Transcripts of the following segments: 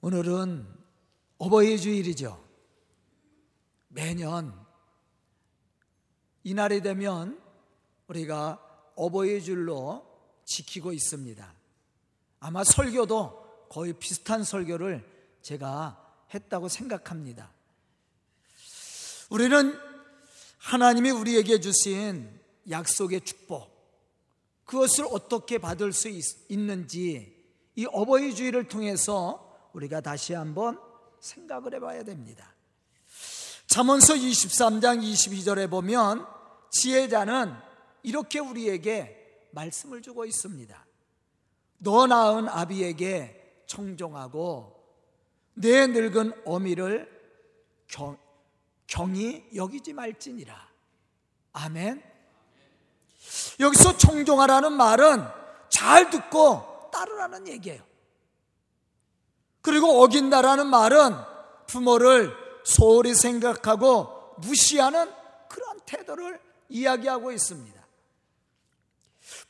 오늘은 어버이 주일이죠. 매년 이날이 되면 우리가 어버이 주일로 지키고 있습니다. 아마 설교도 거의 비슷한 설교를 제가 했다고 생각합니다. 우리는 하나님이 우리에게 주신 약속의 축복, 그것을 어떻게 받을 수 있는지 이 어버이 주일을 통해서 우리가 다시 한번 생각을 해봐야 됩니다. 잠언서 23장 22절에 보면 지혜자는 이렇게 우리에게 말씀을 주고 있습니다. 너 낳은 아비에게 청종하고 내 늙은 어미를 경히 여기지 말지니라. 아멘. 여기서 청종하라는 말은 잘 듣고 따르라는 얘기예요. 그리고 어긴다라는 말은 부모를 소홀히 생각하고 무시하는 그런 태도를 이야기하고 있습니다.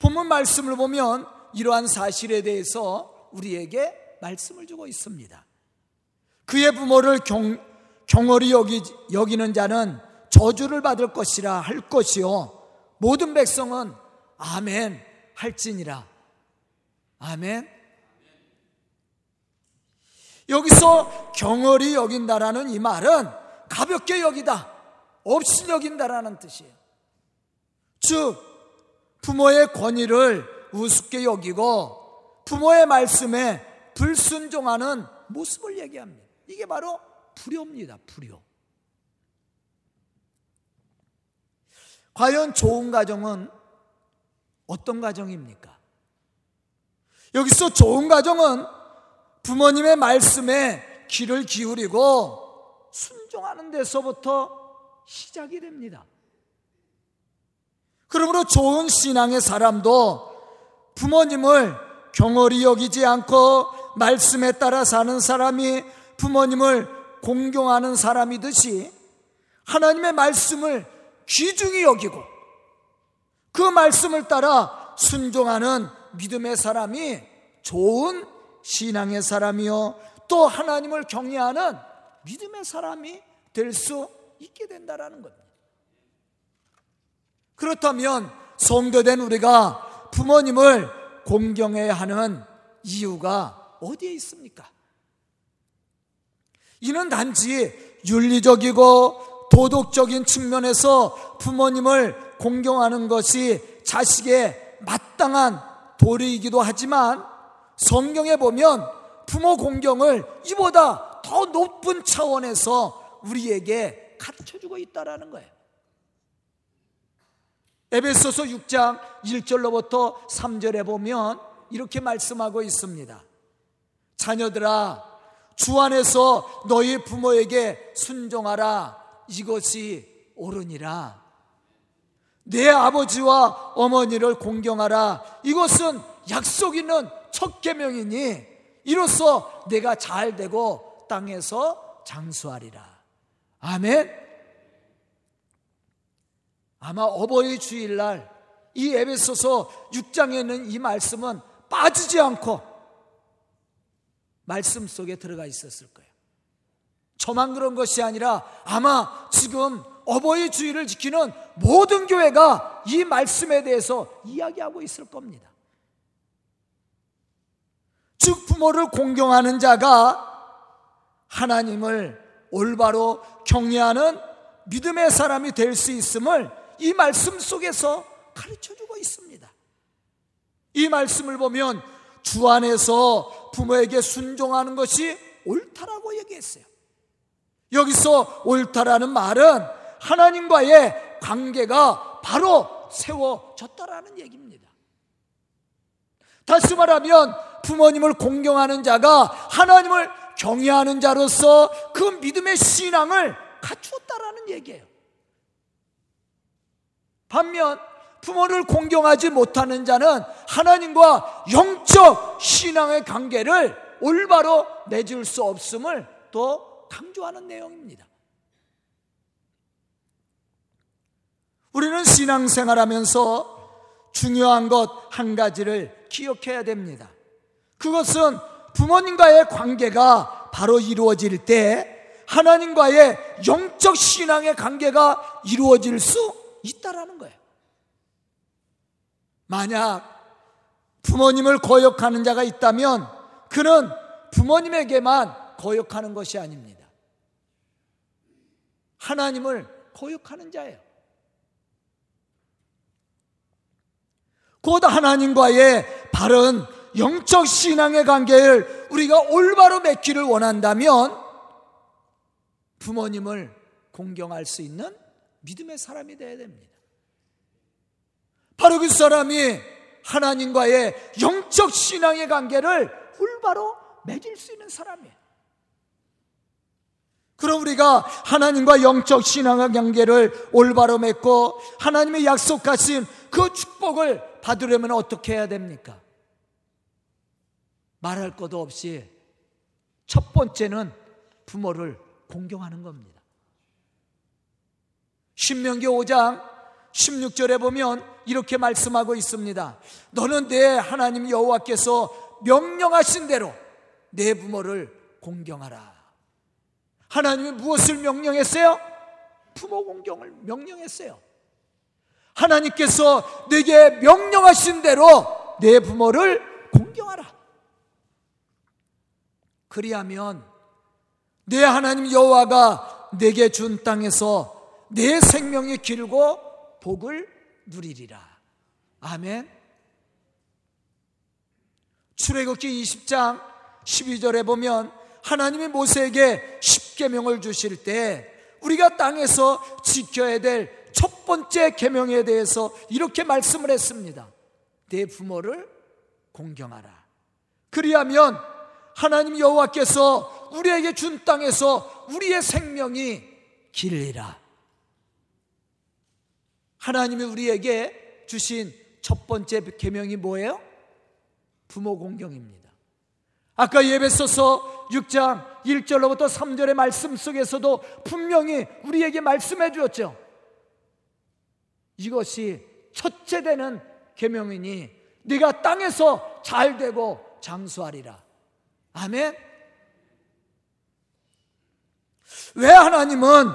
본문 말씀을 보면 이러한 사실에 대해서 우리에게 말씀을 주고 있습니다. 그의 부모를 경홀히 여기는 자는 저주를 받을 것이라 할 것이요 모든 백성은 아멘 할지니라. 아멘. 여기서 경홀히 여긴다라는 이 말은 가볍게 여기다, 없이 여긴다라는 뜻이에요. 즉 부모의 권위를 우습게 여기고 부모의 말씀에 불순종하는 모습을 얘기합니다. 이게 바로 불효입니다. 불효. 과연 좋은 가정은 어떤 가정입니까? 여기서 좋은 가정은 부모님의 말씀에 귀를 기울이고 순종하는 데서부터 시작이 됩니다. 그러므로 좋은 신앙의 사람도 부모님을 경홀히 여기지 않고 말씀에 따라 사는 사람이 부모님을 공경하는 사람이듯이 하나님의 말씀을 귀중히 여기고 그 말씀을 따라 순종하는 믿음의 사람이 좋은 신앙의 사람이요 또 하나님을 경외하는 믿음의 사람이 될 수 있게 된다라는 겁니다. 그렇다면 성도된 우리가 부모님을 공경해야 하는 이유가 어디에 있습니까? 이는 단지 윤리적이고 도덕적인 측면에서 부모님을 공경하는 것이 자식의 마땅한 도리이기도 하지만 성경에 보면 부모 공경을 이보다 더 높은 차원에서 우리에게 가르쳐주고 있다는 거예요. 에베소서 6장 1절로부터 3절에 보면 이렇게 말씀하고 있습니다. 자녀들아 주 안에서 너희 부모에게 순종하라. 이것이 옳으니라. 내 아버지와 어머니를 공경하라. 이것은 약속 있는 첫 계명이니 이로써 내가 잘 되고 땅에서 장수하리라. 아멘. 아마 어버이 주일날 이 에베소서 6장에 있는 이 말씀은 빠지지 않고 말씀 속에 들어가 있었을 거예요. 저만 그런 것이 아니라 아마 지금 어버이 주일을 지키는 모든 교회가 이 말씀에 대해서 이야기하고 있을 겁니다. 즉 부모를 공경하는 자가 하나님을 올바로 경외하는 믿음의 사람이 될 수 있음을 이 말씀 속에서 가르쳐주고 있습니다. 이 말씀을 보면 주 안에서 부모에게 순종하는 것이 옳다라고 얘기했어요. 여기서 옳다라는 말은 하나님과의 관계가 바로 세워졌다라는 얘기입니다. 다시 말하면 부모님을 공경하는 자가 하나님을 경외하는 자로서 그 믿음의 신앙을 갖추었다라는 얘기예요. 반면 부모를 공경하지 못하는 자는 하나님과 영적 신앙의 관계를 올바로 맺을 수 없음을 또 강조하는 내용입니다. 우리는 신앙생활하면서 중요한 것 한 가지를 기억해야 됩니다. 그것은 부모님과의 관계가 바로 이루어질 때 하나님과의 영적 신앙의 관계가 이루어질 수 있다라는 거예요. 만약 부모님을 거역하는 자가 있다면 그는 부모님에게만 거역하는 것이 아닙니다. 하나님을 거역하는 자예요. 곧 하나님과의 바른 영적 신앙의 관계를 우리가 올바로 맺기를 원한다면 부모님을 공경할 수 있는 믿음의 사람이 되어야 됩니다. 바로 그 사람이 하나님과의 영적 신앙의 관계를 올바로 맺을 수 있는 사람이에요. 그럼 우리가 하나님과 영적 신앙의 관계를 올바로 맺고 하나님의 약속하신 그 축복을 받으려면 어떻게 해야 됩니까? 말할 것도 없이 첫 번째는 부모를 공경하는 겁니다. 신명기 5장 16절에 보면 이렇게 말씀하고 있습니다. 너는 내 하나님 여호와께서 명령하신 대로 내 부모를 공경하라. 하나님이 무엇을 명령했어요? 부모 공경을 명령했어요. 하나님께서 내게 명령하신 대로 내 부모를 공경하라. 그리하면 내 하나님 여호와가 내게 준 땅에서 내 생명이 길고 복을 누리리라. 아멘. 출애굽기 20장 12절에 보면 하나님이 모세에게 십계명을 주실 때 우리가 땅에서 지켜야 될 첫 번째 계명에 대해서 이렇게 말씀을 했습니다. 내 부모를 공경하라. 그리하면 하나님 여호와께서 우리에게 준 땅에서 우리의 생명이 길리라. 하나님이 우리에게 주신 첫 번째 계명이 뭐예요? 부모 공경입니다. 아까 예배소서 6장 1절로부터 3절의 말씀 속에서도 분명히 우리에게 말씀해 주었죠. 이것이 첫째 되는 계명이니 네가 땅에서 잘되고 장수하리라. 아멘. 왜 하나님은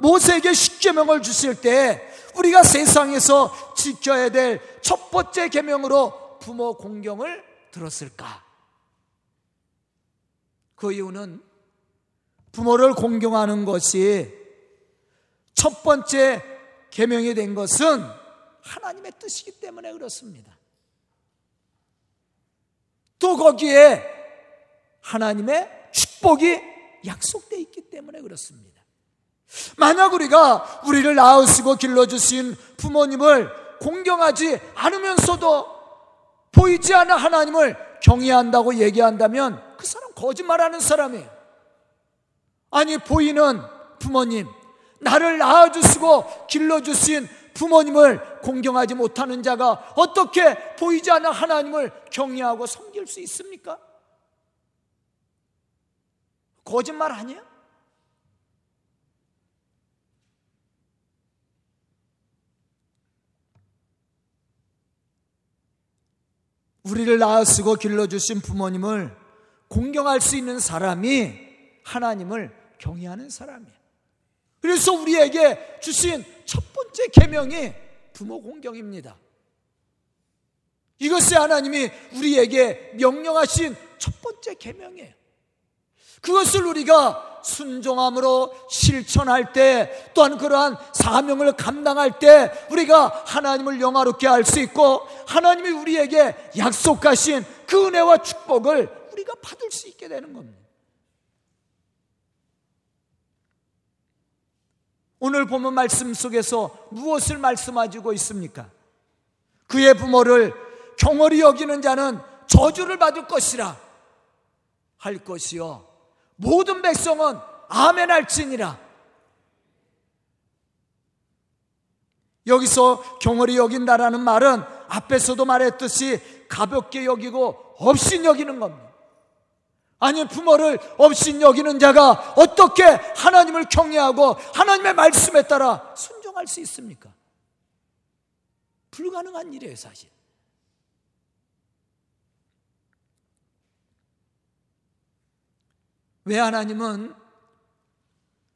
모세에게 십계명을 주실 때 우리가 세상에서 지켜야 될 첫 번째 계명으로 부모 공경을 들었을까? 그 이유는 부모를 공경하는 것이 첫 번째 계명이 된 것은 하나님의 뜻이기 때문에 그렇습니다. 또 거기에 하나님의 축복이 약속되어 있기 때문에 그렇습니다. 만약 우리가 우리를 낳으시고 길러주신 부모님을 공경하지 않으면서도 보이지 않는 하나님을 경외한다고 얘기한다면 그 사람 거짓말하는 사람이에요. 아니 보이는 부모님, 나를 낳아주시고 길러주신 부모님을 공경하지 못하는 자가 어떻게 보이지 않는 하나님을 경외하고 섬길 수 있습니까? 거짓말 아니에요? 우리를 낳아쓰고 길러주신 부모님을 공경할 수 있는 사람이 하나님을 경외하는 사람이에요. 그래서 우리에게 주신 첫 번째 계명이 부모 공경입니다. 이것이 하나님이 우리에게 명령하신 첫 번째 계명이에요. 그것을 우리가 순종함으로 실천할 때, 또한 그러한 사명을 감당할 때 우리가 하나님을 영화롭게 할 수 있고 하나님이 우리에게 약속하신 그 은혜와 축복을 우리가 받을 수 있게 되는 겁니다. 오늘 본문 말씀 속에서 무엇을 말씀하시고 있습니까? 그의 부모를 경홀히 여기는 자는 저주를 받을 것이라 할 것이요 모든 백성은 아멘할지니라. 여기서 경홀히 여긴다라는 말은 앞에서도 말했듯이 가볍게 여기고 업신여기는 겁니다. 아니 부모를 업신여기는 자가 어떻게 하나님을 경외하고 하나님의 말씀에 따라 순종할 수 있습니까? 불가능한 일이에요 사실. 왜 하나님은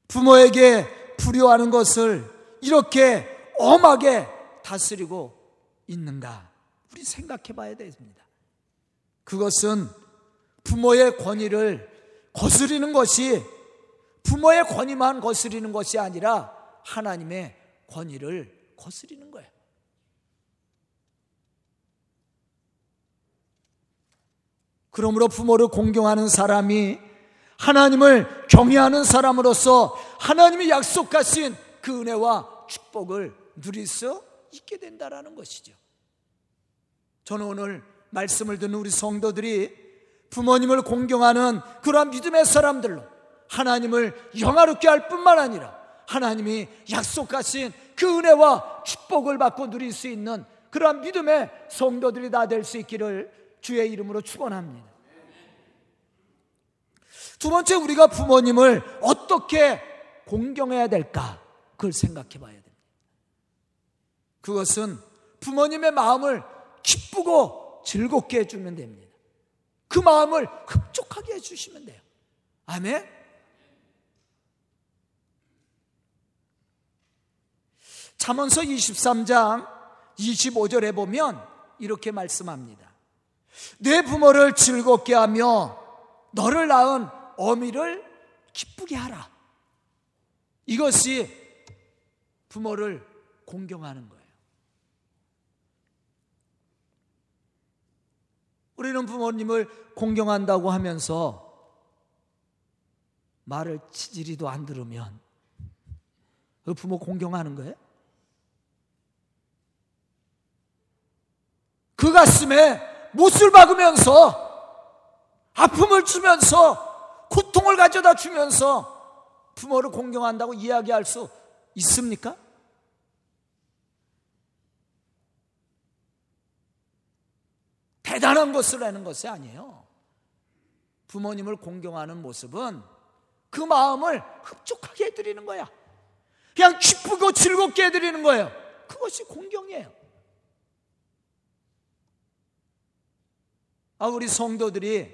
부모에게 불효하는 것을 이렇게 엄하게 다스리고 있는가? 우리 생각해 봐야 됩니다. 그것은 부모의 권위를 거스리는 것이, 부모의 권위만 거스리는 것이 아니라 하나님의 권위를 거스리는 거예요. 그러므로 부모를 공경하는 사람이 하나님을 경외하는 사람으로서 하나님이 약속하신 그 은혜와 축복을 누릴 수 있게 된다라는 것이죠. 저는 오늘 말씀을 듣는 우리 성도들이 부모님을 공경하는 그러한 믿음의 사람들로 하나님을 영화롭게 할 뿐만 아니라 하나님이 약속하신 그 은혜와 축복을 받고 누릴 수 있는 그러한 믿음의 성도들이 다 될 수 있기를 주의 이름으로 축원합니다. 두 번째, 우리가 부모님을 어떻게 공경해야 될까? 그걸 생각해 봐야 됩니다. 그것은 부모님의 마음을 기쁘고 즐겁게 해주면 됩니다. 그 마음을 흡족하게 해주시면 돼요. 아멘? 잠언서 23장 25절에 보면 이렇게 말씀합니다. 내 부모를 즐겁게 하며 너를 낳은 어미를 기쁘게 하라. 이것이 부모를 공경하는 거예요. 우리는 부모님을 공경한다고 하면서 말을 치지리도 안 들으면 그 부모 공경하는 거예요? 그 가슴에 못을 박으면서, 아픔을 주면서, 고통을 가져다 주면서 부모를 공경한다고 이야기할 수 있습니까? 대단한 것을 하는 것이 아니에요. 부모님을 공경하는 모습은 그 마음을 흡족하게 해드리는 거야. 그냥 기쁘고 즐겁게 해드리는 거예요. 그것이 공경이에요. 우리 성도들이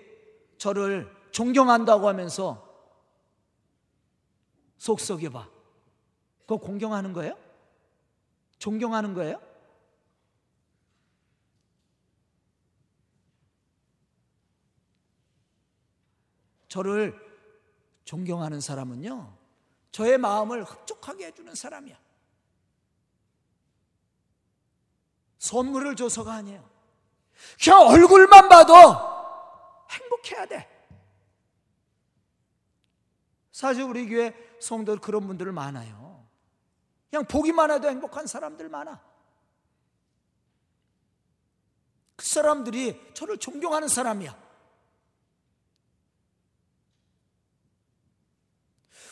저를 존경한다고 하면서 속썩여봐. 그거 공경하는 거예요? 존경하는 거예요? 저를 존경하는 사람은요, 저의 마음을 흡족하게 해주는 사람이야. 선물을 줘서가 아니에요. 그냥 얼굴만 봐도 행복해야 돼. 사실 우리 교회 성도들 그런 분들 많아요. 그냥 보기만 해도 행복한 사람들 많아. 그 사람들이 저를 존경하는 사람이야.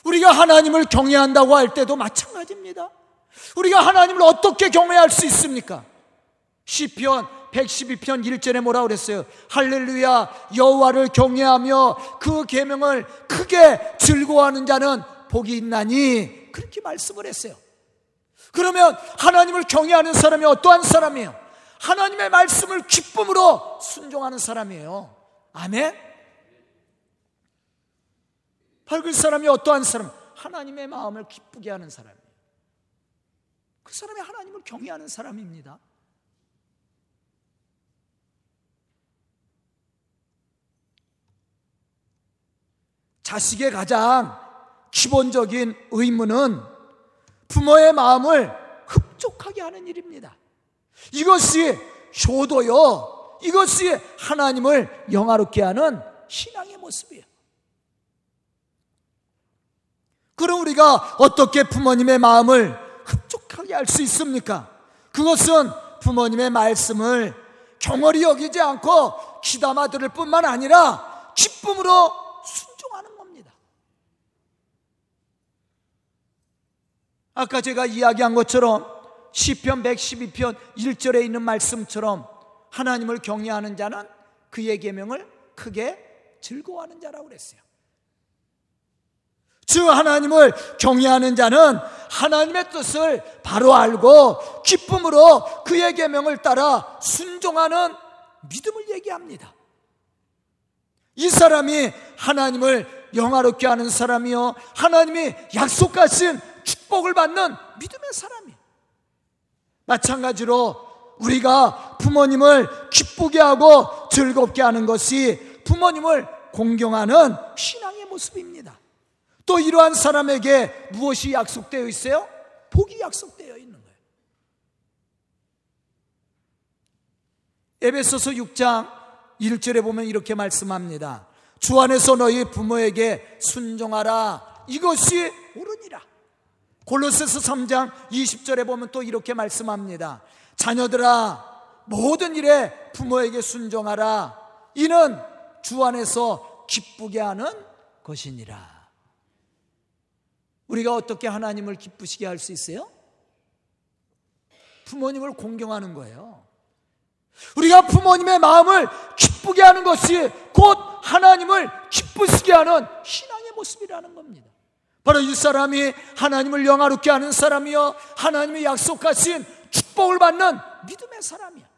우리가 하나님을 경외한다고 할 때도 마찬가지입니다. 우리가 하나님을 어떻게 경외할 수 있습니까? 시편 112편 1절에 뭐라고 그랬어요? 할렐루야, 여호와를 경외하며 그 계명을 크게 즐거워하는 자는 복이 있나니, 그렇게 말씀을 했어요. 그러면 하나님을 경외하는 사람이 어떠한 사람이에요? 하나님의 말씀을 기쁨으로 순종하는 사람이에요. 아멘? 밝은 사람이 어떠한 사람? 하나님의 마음을 기쁘게 하는 사람이에요. 그 사람이 하나님을 경외하는 사람입니다. 자식의 가장 기본적인 의무는 부모의 마음을 흡족하게 하는 일입니다. 이것이 효도요, 이것이 하나님을 영화롭게 하는 신앙의 모습이에요. 그럼 우리가 어떻게 부모님의 마음을 흡족하게 할 수 있습니까? 그것은 부모님의 말씀을 경홀히 여기지 않고 귀담아 들을 뿐만 아니라 기쁨으로 순종하는 겁니다. 아까 제가 이야기한 것처럼 시편 112편 1절에 있는 말씀처럼 하나님을 경외하는 자는 그의 계명을 크게 즐거워하는 자라고 그랬어요. 즉 하나님을 경외하는 자는 하나님의 뜻을 바로 알고 기쁨으로 그의 계명을 따라 순종하는 믿음을 얘기합니다. 이 사람이 하나님을 영화롭게 하는 사람이요, 하나님이 약속하신 축복을 받는 믿음의 사람이에요. 마찬가지로 우리가 부모님을 기쁘게 하고 즐겁게 하는 것이 부모님을 공경하는 신앙의 모습입니다. 또 이러한 사람에게 무엇이 약속되어 있어요? 복이 약속되어 있는 거예요. 에베소서 6장 1절에 보면 이렇게 말씀합니다. 주 안에서 너희 부모에게 순종하라, 이것이 옳으니라. 골로새서 3장 20절에 보면 또 이렇게 말씀합니다. 자녀들아, 모든 일에 부모에게 순종하라, 이는 주 안에서 기쁘게 하는 것이니라. 우리가 어떻게 하나님을 기쁘시게 할 수 있어요? 부모님을 공경하는 거예요. 우리가 부모님의 마음을 기쁘게 하는 것이 곧 하나님을 기쁘시게 하는 신앙의 모습이라는 겁니다. 바로 이 사람이 하나님을 영화롭게 하는 사람이요, 하나님이 약속하신 축복을 받는 믿음의 사람이야.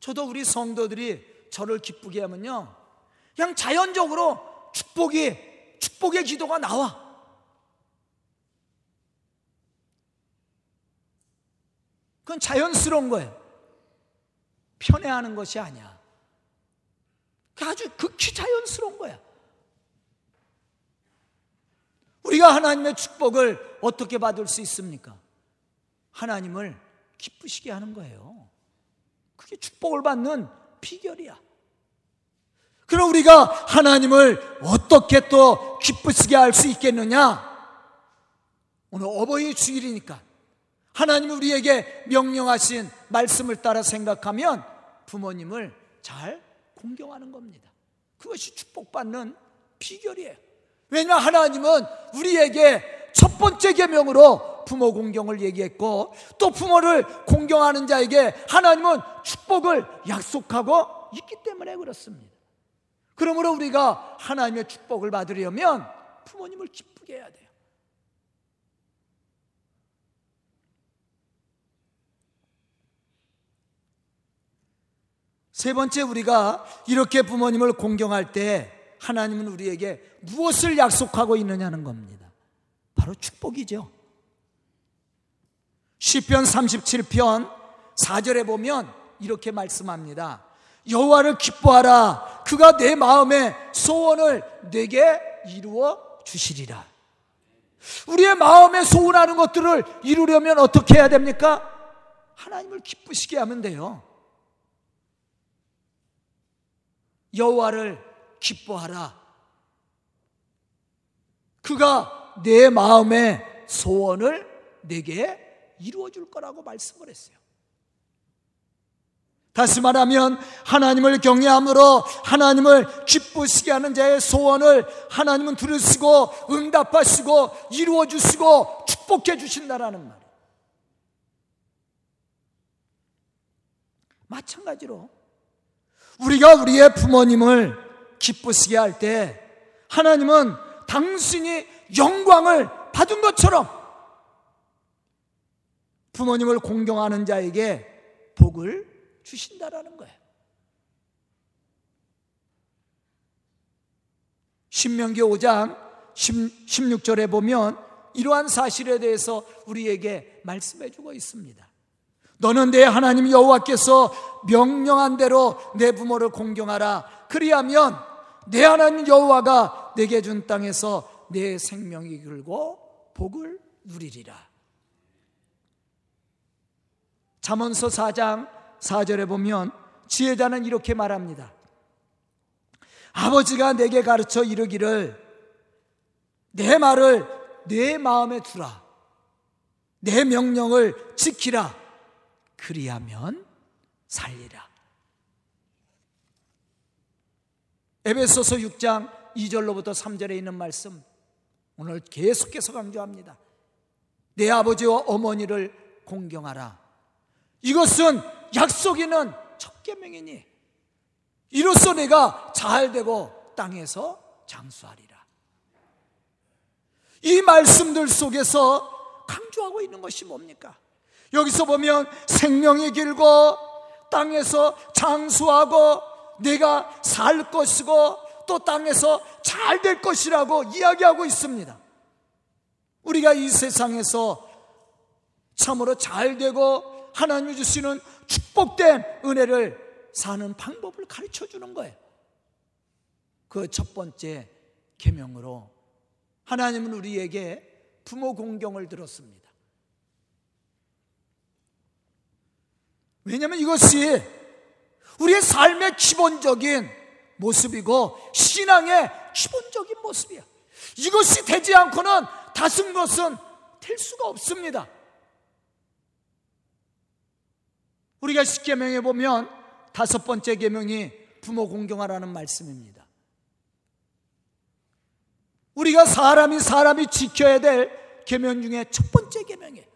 저도 우리 성도들이 저를 기쁘게 하면요, 그냥 자연적으로 축복의 기도가 나와. 그건 자연스러운 거예요. 편애하는 것이 아니야. 아주 극히 자연스러운 거야. 우리가 하나님의 축복을 어떻게 받을 수 있습니까? 하나님을 기쁘시게 하는 거예요. 그게 축복을 받는 비결이야. 그럼 우리가 하나님을 어떻게 또 기쁘시게 할 수 있겠느냐? 오늘 어버이 주일이니까 하나님이 우리에게 명령하신 말씀을 따라 생각하면 부모님을 잘 공경하는 겁니다. 그것이 축복받는 비결이에요. 왜냐하면 하나님은 우리에게 첫 번째 계명으로 부모 공경을 얘기했고, 또 부모를 공경하는 자에게 하나님은 축복을 약속하고 있기 때문에 그렇습니다. 그러므로 우리가 하나님의 축복을 받으려면 부모님을 기쁘게 해야 돼요. 세 번째, 우리가 이렇게 부모님을 공경할 때 하나님은 우리에게 무엇을 약속하고 있느냐는 겁니다. 바로 축복이죠. 시편 37편 4절에 보면 이렇게 말씀합니다. 여호와를 기뻐하라, 그가 내 마음의 소원을 내게 이루어 주시리라. 우리의 마음에 소원하는 것들을 이루려면 어떻게 해야 됩니까? 하나님을 기쁘시게 하면 돼요. 여호와를 기뻐하라, 그가 내 마음의 소원을 내게 이루어줄 거라고 말씀을 했어요. 다시 말하면 하나님을 경외함으로 하나님을 기쁘시게 하는 자의 소원을 하나님은 들으시고 응답하시고 이루어주시고 축복해 주신다라는 말이에요. 마찬가지로 우리가 우리의 부모님을 기쁘시게 할 때 하나님은 당신이 영광을 받은 것처럼 부모님을 공경하는 자에게 복을 주신다라는 거예요. 신명기 5장 16절에 보면 이러한 사실에 대해서 우리에게 말씀해주고 있습니다. 너는 내 하나님 여호와께서 명령한 대로 내 부모를 공경하라. 그리하면 내 하나님 여호와가 내게 준 땅에서 내 생명이 길고 복을 누리리라. 잠언서 4장 4절에 보면 지혜자는 이렇게 말합니다. 아버지가 내게 가르쳐 이르기를 내 말을 내 마음에 두라, 내 명령을 지키라, 그리하면 살리라. 에베소서 6장 2절로부터 3절에 있는 말씀 오늘 계속해서 강조합니다. 내 아버지와 어머니를 공경하라, 이것은 약속이는 첫 계명이니 이로써 내가 잘되고 땅에서 장수하리라. 이 말씀들 속에서 강조하고 있는 것이 뭡니까? 여기서 보면 생명이 길고 땅에서 장수하고 네가 살 것이고 또 땅에서 잘 될 것이라고 이야기하고 있습니다. 우리가 이 세상에서 참으로 잘 되고 하나님이 주시는 축복된 은혜를 사는 방법을 가르쳐주는 거예요. 그 첫 번째 계명으로 하나님은 우리에게 부모 공경을 들었습니다. 왜냐하면 이것이 우리의 삶의 기본적인 모습이고 신앙의 기본적인 모습이야. 이것이 되지 않고는 다른 것은 될 수가 없습니다. 우리가 10계명에 보면 다섯 번째 계명이 부모 공경하라는 말씀입니다. 우리가 사람이 지켜야 될 계명 중에 첫 번째 계명이에요.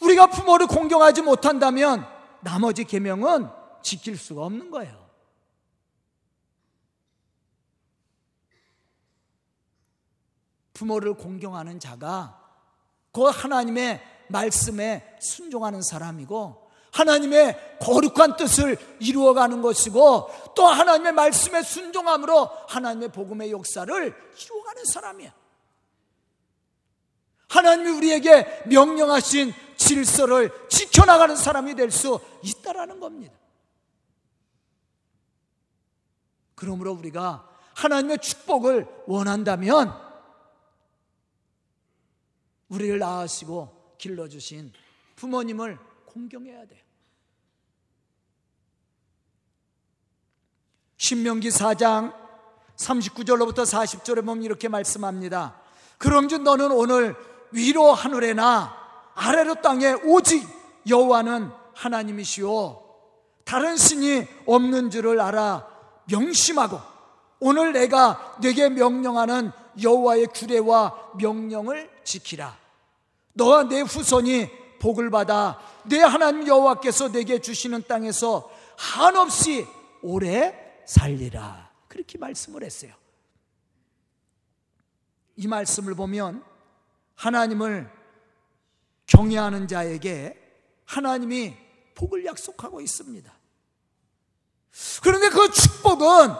우리가 부모를 공경하지 못한다면 나머지 계명은 지킬 수가 없는 거예요. 부모를 공경하는 자가 곧 하나님의 말씀에 순종하는 사람이고 하나님의 거룩한 뜻을 이루어가는 것이고 또 하나님의 말씀에 순종함으로 하나님의 복음의 역사를 이루어가는 사람이야. 하나님이 우리에게 명령하신 질서를 지켜나가는 사람이 될 수 있다라는 겁니다. 그러므로 우리가 하나님의 축복을 원한다면 우리를 낳으시고 길러주신 부모님을 공경해야 돼요. 신명기 4장 39절로부터 40절에 보면 이렇게 말씀합니다. 그런즉 너는 오늘 위로 하늘에나 아래로 땅에 오직 여호와는 하나님이시오 다른 신이 없는 줄을 알아 명심하고 오늘 내가 네게 명령하는 여호와의 규례와 명령을 지키라. 너와 내 후손이 복을 받아 내 하나님 여호와께서 네게 주시는 땅에서 한없이 오래 살리라. 그렇게 말씀을 했어요. 이 말씀을 보면 하나님을 경외하는 자에게 하나님이 복을 약속하고 있습니다. 그런데 그 축복은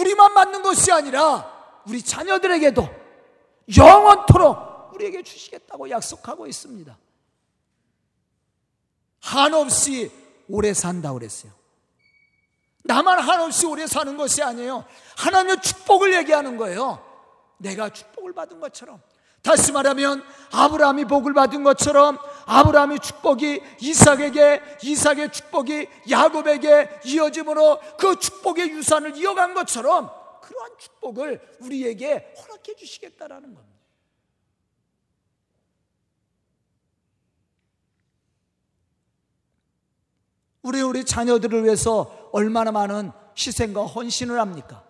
우리만 받는 것이 아니라 우리 자녀들에게도 영원토록 우리에게 주시겠다고 약속하고 있습니다. 한없이 오래 산다고 그랬어요. 나만 한없이 오래 사는 것이 아니에요. 하나님의 축복을 얘기하는 거예요. 내가 축복을 받은 것처럼, 다시 말하면 아브라함이 복을 받은 것처럼 아브라함의 축복이 이삭에게, 이삭의 축복이 야곱에게 이어짐으로 그 축복의 유산을 이어간 것처럼 그러한 축복을 우리에게 허락해 주시겠다라는 겁니다. 우리 자녀들을 위해서 얼마나 많은 희생과 헌신을 합니까?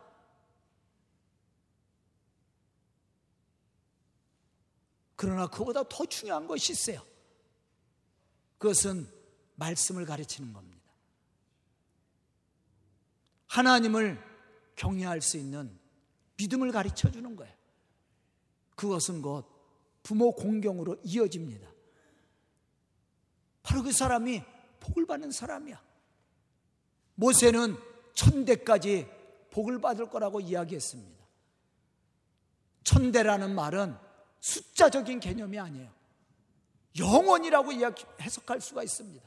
그러나 그보다 더 중요한 것이 있어요. 그것은 말씀을 가르치는 겁니다. 하나님을 경외할 수 있는 믿음을 가르쳐주는 거예요. 그것은 곧 부모 공경으로 이어집니다. 바로 그 사람이 복을 받는 사람이야. 모세는 1000대까지 복을 받을 거라고 이야기했습니다. 1000대라는 말은 숫자적인 개념이 아니에요. 영원이라고 해석할 수가 있습니다.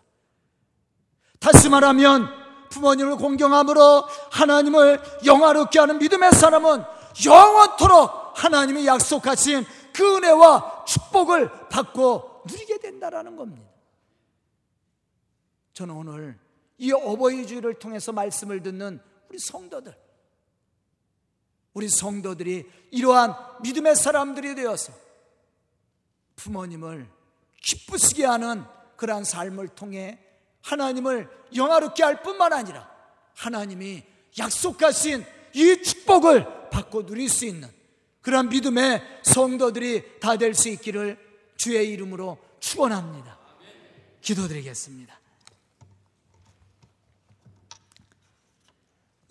다시 말하면 부모님을 공경함으로 하나님을 영화롭게 하는 믿음의 사람은 영원토록 하나님이 약속하신 그 은혜와 축복을 받고 누리게 된다라는 겁니다. 저는 오늘 이 어버이 주일을 통해서 말씀을 듣는 우리 성도들이 이러한 믿음의 사람들이 되어서 부모님을 기쁘시게 하는 그러한 삶을 통해 하나님을 영화롭게 할 뿐만 아니라 하나님이 약속하신 이 축복을 받고 누릴 수 있는 그러한 믿음의 성도들이 다 될 수 있기를 주의 이름으로 축원합니다. 기도드리겠습니다.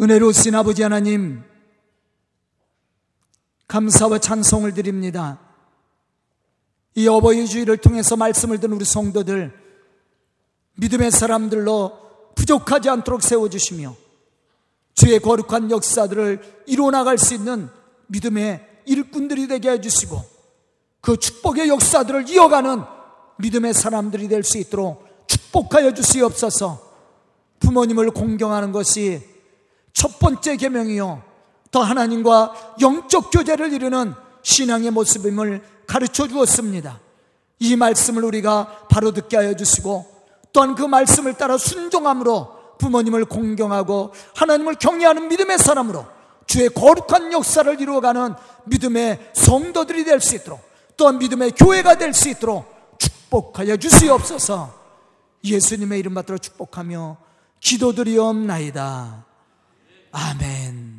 은혜로우신 아버지 하나님, 감사와 찬송을 드립니다. 이 어버이 주일을 통해서 말씀을 듣는 우리 성도들, 믿음의 사람들로 부족하지 않도록 세워주시며 주의 거룩한 역사들을 이루어나갈 수 있는 믿음의 일꾼들이 되게 해주시고 그 축복의 역사들을 이어가는 믿음의 사람들이 될 수 있도록 축복하여 주시옵소서. 부모님을 공경하는 것이 첫 번째 계명이요 더 하나님과 영적 교제를 이루는 신앙의 모습임을 가르쳐 주었습니다. 이 말씀을 우리가 바로 듣게 하여 주시고 또한 그 말씀을 따라 순종함으로 부모님을 공경하고 하나님을 경외하는 믿음의 사람으로 주의 거룩한 역사를 이루어가는 믿음의 성도들이 될 수 있도록 또한 믿음의 교회가 될 수 있도록 축복하여 주시옵소서. 예수님의 이름 받들어 축복하며 기도드리옵나이다. 아멘.